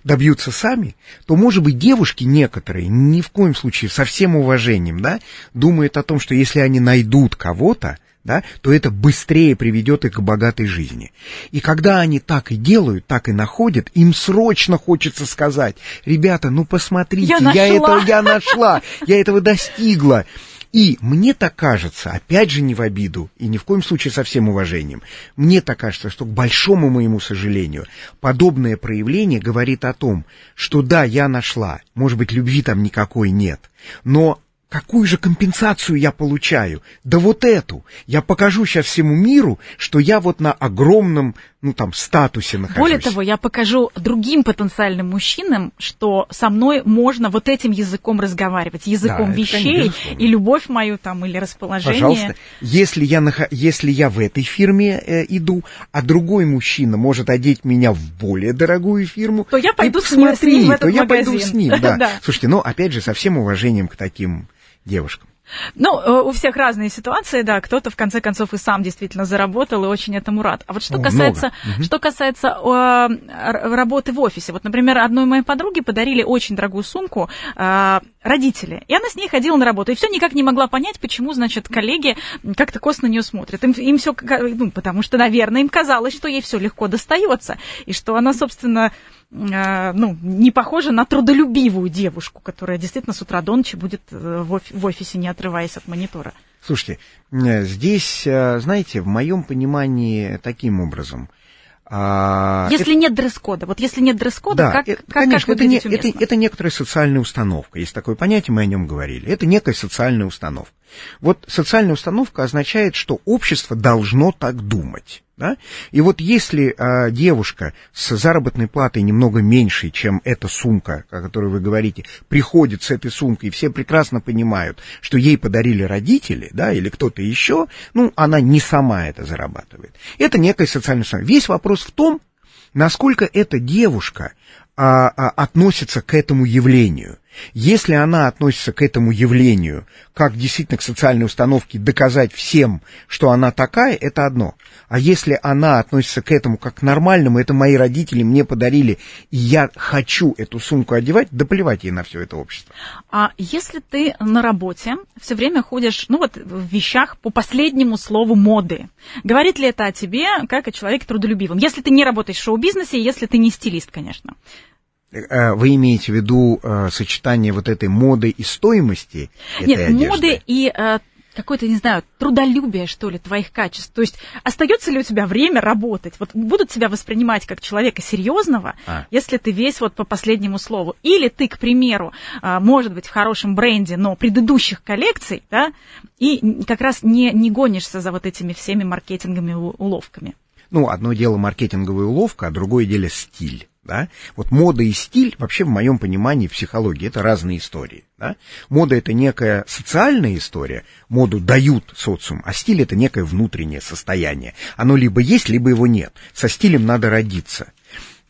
добьются сами, то, может быть, девушки некоторые, ни в коем случае, со всем уважением, да, думают о том, что если они найдут кого-то, да, то это быстрее приведет их к богатой жизни. И когда они так и делают, так и находят, им срочно хочется сказать: ребята, ну посмотрите, я, я этого я нашла, я этого достигла. И мне так кажется, опять же не в обиду и ни в коем случае со всем уважением, мне так кажется, что, к большому моему сожалению, подобное проявление говорит о том, что да, я нашла, может быть, любви там никакой нет, но какую же компенсацию я получаю? Да вот эту. Я покажу сейчас всему миру, что я вот на огромном, ну, там, статусе нахожусь. Более того, я покажу другим потенциальным мужчинам, что со мной можно вот этим языком разговаривать, языком да, вещей, конечно, и любовь мою там, или расположение. Пожалуйста, если я, нах... если я в этой фирме э, иду, а другой мужчина может одеть меня в более дорогую фирму, то я пойду с, посмотри, с ним в этот то магазин. Я пойду с ним, да. да. Слушайте, ну, опять же, со всем уважением к таким девушкам. Ну, у всех разные ситуации, да, кто-то, в конце концов, и сам действительно заработал, и очень этому рад. А вот что О, касается, угу. что касается э, работы в офисе. Вот, например, одной моей подруге подарили очень дорогую сумку, э, родители. И она с ней ходила на работу. И все никак не могла понять, почему, значит, коллеги как-то косо на нее смотрят. Им, им все, ну, потому что, наверное, им казалось, что ей все легко достается. И что она, собственно, э, ну, не похожа на трудолюбивую девушку, которая действительно с утра до ночи будет в, оф- в офисе, не отрываясь от монитора. Слушайте, здесь, знаете, в моем понимании таким образом... Если это... нет дресс-кода, вот если нет дресс-кода, да, как, это, как, конечно, как это, не, это, это некоторая социальная установка, есть такое понятие, мы о нем говорили, это некая социальная установка. Вот социальная установка означает, что общество должно так думать. Да? И вот если а, девушка с заработной платой немного меньше, чем эта сумка, о которой вы говорите, приходит с этой сумкой, и все прекрасно понимают, что ей подарили родители, да, или кто-то еще, ну, она не сама это зарабатывает. Это некая социальная установка. Весь вопрос в том, насколько эта девушка а, а, относится к этому явлению. Если она относится к этому явлению как действительно к социальной установке, доказать всем, что она такая, это одно. А если она относится к этому как к нормальному, это мои родители мне подарили, и я хочу эту сумку одевать, да плевать ей на все это общество. А если ты на работе все время ходишь, ну вот, в вещах по последнему слову моды, говорит ли это о тебе как о человеке трудолюбивом? Если ты не работаешь в шоу-бизнесе, если ты не стилист, конечно. Вы имеете в виду э, сочетание вот этой моды и стоимости этой Нет, одежды? Нет, моды и э, какое-то, не знаю, трудолюбие, что ли, твоих качеств. То есть остается ли у тебя время работать? Вот будут тебя воспринимать как человека серьезного, а. если ты весь вот по последнему слову. Или ты, к примеру, э, может быть, в хорошем бренде, но предыдущих коллекций, да, и как раз не, не гонишься за вот этими всеми маркетинговыми уловками. Ну, одно дело маркетинговая уловка, а другое дело стиль. Да? Вот мода и стиль, вообще в моем понимании, в психологии, это разные истории. Да? Мода — это некая социальная история, моду дают социум, а стиль — это некое внутреннее состояние. Оно либо есть, либо его нет. Со стилем надо родиться.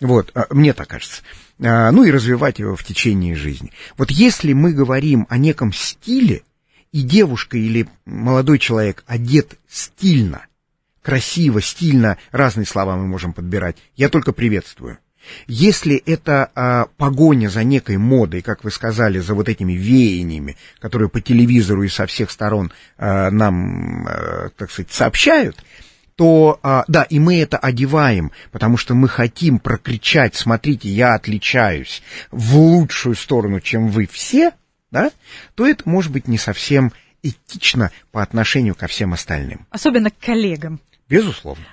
Вот, мне так кажется. Ну и развивать его в течение жизни. Вот если мы говорим о неком стиле, и девушка или молодой человек одет стильно, красиво, стильно, разные слова мы можем подбирать, я только приветствую. Если это а, погоня за некой модой, как вы сказали, за вот этими веяниями, которые по телевизору и со всех сторон а, нам, а, так сказать, сообщают, то, а, да, и мы это одеваем, потому что мы хотим прокричать, смотрите, я отличаюсь в лучшую сторону, чем вы все, да, то это может быть не совсем этично по отношению ко всем остальным. Особенно к коллегам. Безусловно.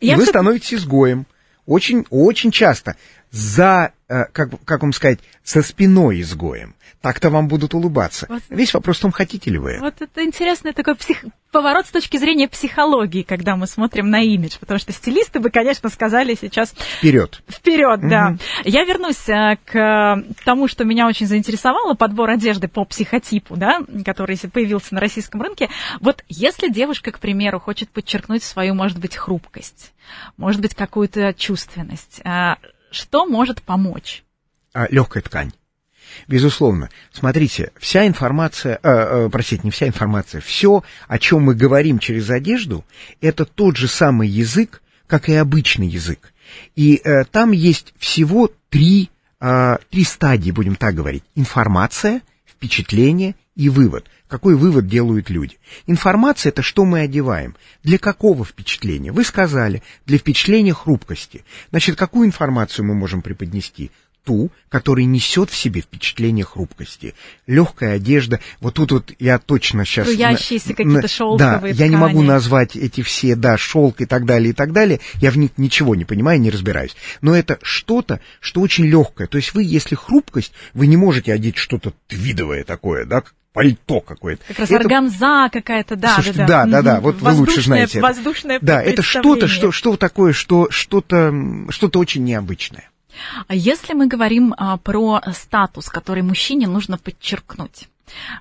И вы становитесь изгоем. Очень, очень часто за, как, как вам сказать, со спиной изгоем. Так-то вам будут улыбаться. Вот. Весь вопрос в том, хотите ли вы. Вот это интересный такой псих... поворот с точки зрения психологии, когда мы смотрим на имидж. Потому что стилисты бы, конечно, сказали сейчас... Вперед. Вперед, угу. Да. Я вернусь к тому, что меня очень заинтересовало, подбор одежды по психотипу, да, который появился на российском рынке. Вот если девушка, к примеру, хочет подчеркнуть свою, может быть, хрупкость, может быть, какую-то чувственность, что может помочь? Легкая ткань. Безусловно. Смотрите, вся информация, э, э, простите, не вся информация, все, о чем мы говорим через одежду, это тот же самый язык, как и обычный язык. И э, там есть всего три, э, три стадии, будем так говорить. Информация, впечатление и вывод. Какой вывод делают люди? Информация — это что мы одеваем. Для какого впечатления? Вы сказали, для впечатления хрупкости. Значит, какую информацию мы можем преподнести? Ту, которая несет в себе впечатление хрупкости. Легкая одежда. Вот тут вот я точно сейчас... Струящиеся какие-то шелковые ткани. Да, я не могу назвать эти все, да, шелк и так далее, и так далее. Я в них ничего не понимаю, не разбираюсь. Но это что-то, что очень легкое. То есть вы, если хрупкость, вы не можете одеть что-то твидовое такое, да, пальто какое-то. Как раз это... органза какая-то, да. Слушайте, да, да, да, да, вот воздушное, вы лучше знаете. Воздушное это. Да, это что-то, что, что такое, что, что-то, что-то очень необычное. Если мы говорим а, про статус, который мужчине нужно подчеркнуть,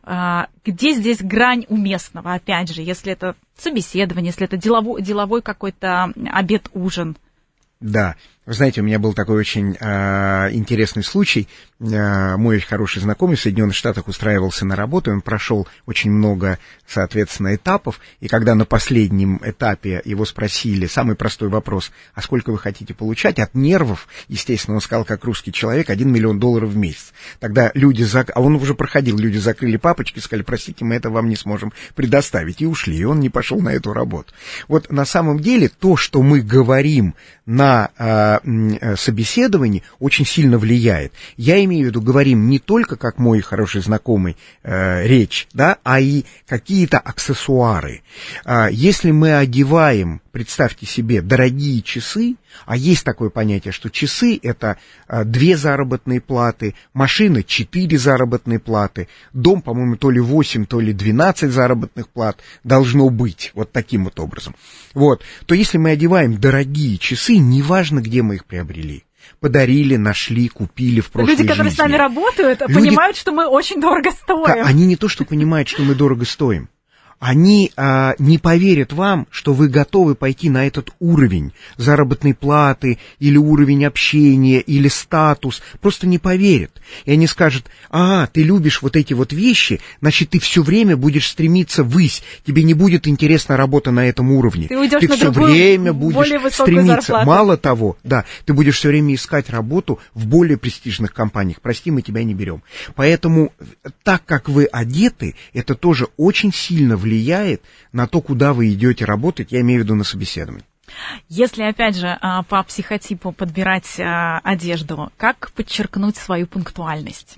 а, где здесь грань уместного, опять же, если это собеседование, если это деловой, деловой какой-то обед-ужин? Да, Вы знаете, у меня был такой очень э, интересный случай. Э, мой очень хороший знакомый в Соединенных Штатах устраивался на работу, он прошел очень много, соответственно, этапов, и когда на последнем этапе его спросили самый простой вопрос, а сколько вы хотите получать, от нервов, естественно, он сказал, как русский человек, один миллион долларов в месяц. Тогда люди, зак... а он уже проходил, люди закрыли папочки, сказали, простите, мы это вам не сможем предоставить, и ушли, и он не пошел на эту работу. Вот на самом деле то, что мы говорим на... Э, собеседований очень сильно влияет. Я имею в виду, говорим не только, как мой хороший знакомый, э, речь, да, а и какие-то аксессуары. Э, если мы одеваем, представьте себе, дорогие часы, а есть такое понятие, что часы — это э, две заработные платы, машина — четыре заработные платы, дом, по-моему, то ли восемь, то ли двенадцать заработных плат должно быть вот таким вот образом. Вот. То если мы одеваем дорогие часы, неважно, где мы их приобрели. Подарили, нашли, купили в прошлой жизни. Люди, которые жизни. С нами работают, люди... понимают, что мы очень дорого стоим. Они не то, что понимают, что мы дорого стоим. Они а, не поверят вам, что вы готовы пойти на этот уровень заработной платы или уровень общения, или статус. Просто не поверят. И они скажут, а, ты любишь вот эти вот вещи, значит, ты все время будешь стремиться ввысь. Тебе не будет интересна работа на этом уровне. Ты уйдешь на другую, более высокую зарплату. Ты все время будешь стремиться. Мало того, да, ты будешь все время искать работу в более престижных компаниях. Прости, мы тебя не берем. Поэтому так, как вы одеты, это тоже очень сильно влияет. влияет на то, куда вы идете работать, я имею в виду на собеседование. Если, опять же, по психотипу подбирать одежду, как подчеркнуть свою пунктуальность?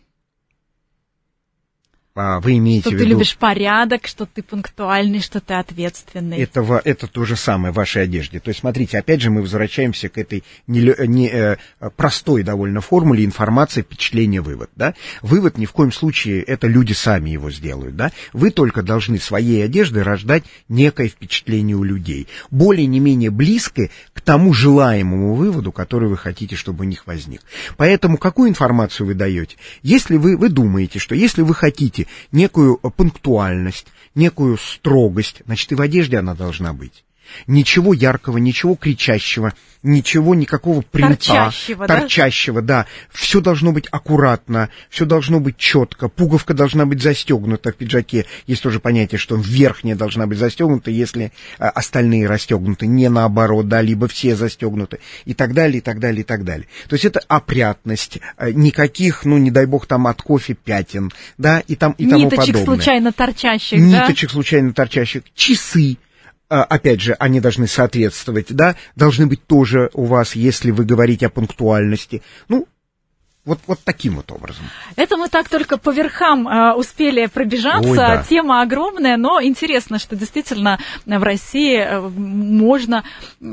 Вы имеете в виду... Что ты любишь порядок, что ты пунктуальный, что ты ответственный. Этого, это то же самое в вашей одежде. То есть, смотрите, опять же мы возвращаемся к этой не, не, простой довольно формуле информация, впечатление, вывод. Да? Вывод ни в коем случае это люди сами его сделают. Да? Вы только должны своей одеждой рождать некое впечатление у людей. Более не менее близкое к тому желаемому выводу, который вы хотите, чтобы у них возник. Поэтому какую информацию вы даете? Если вы, вы думаете, что если вы хотите некую пунктуальность, некую строгость, значит, и в одежде она должна быть. Ничего яркого, ничего кричащего, ничего, никакого принта, торчащего, торчащего да? да. Все должно быть аккуратно, все должно быть четко, пуговка должна быть застегнута в пиджаке. Есть тоже понятие, что верхняя должна быть застегнута, если остальные расстегнуты, не наоборот, да, либо все застегнуты, и так далее, и так далее, и так далее. То есть это опрятность, никаких, ну, не дай бог, там от кофе пятен, да, и, там, и тому подобное. Ниточек случайно торчащих, да? Ниточек случайно торчащих, часы. Опять же, они должны соответствовать, да, должны быть тоже у вас, если вы говорите о пунктуальности, ну, вот, вот таким вот образом. Это мы так только по верхам э, успели пробежаться. Ой, да. Тема огромная, но интересно, что действительно в России можно,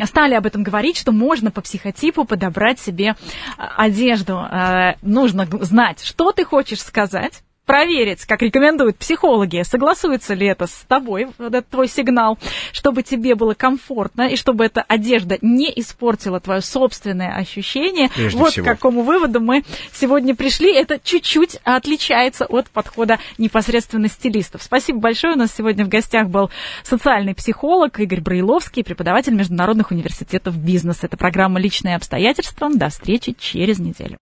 стали об этом говорить, что можно по психотипу подобрать себе одежду. Э, нужно знать, что ты хочешь сказать. Проверить, как рекомендуют психологи, согласуется ли это с тобой, этот твой сигнал, чтобы тебе было комфортно и чтобы эта одежда не испортила твое собственное ощущение. Прежде вот всего. К какому выводу мы сегодня пришли. Это чуть-чуть отличается от подхода непосредственно стилистов. Спасибо большое. У нас сегодня в гостях был социальный психолог Игорь Браиловский, преподаватель международных университетов бизнеса. Это программа «Личные обстоятельства». До встречи через неделю.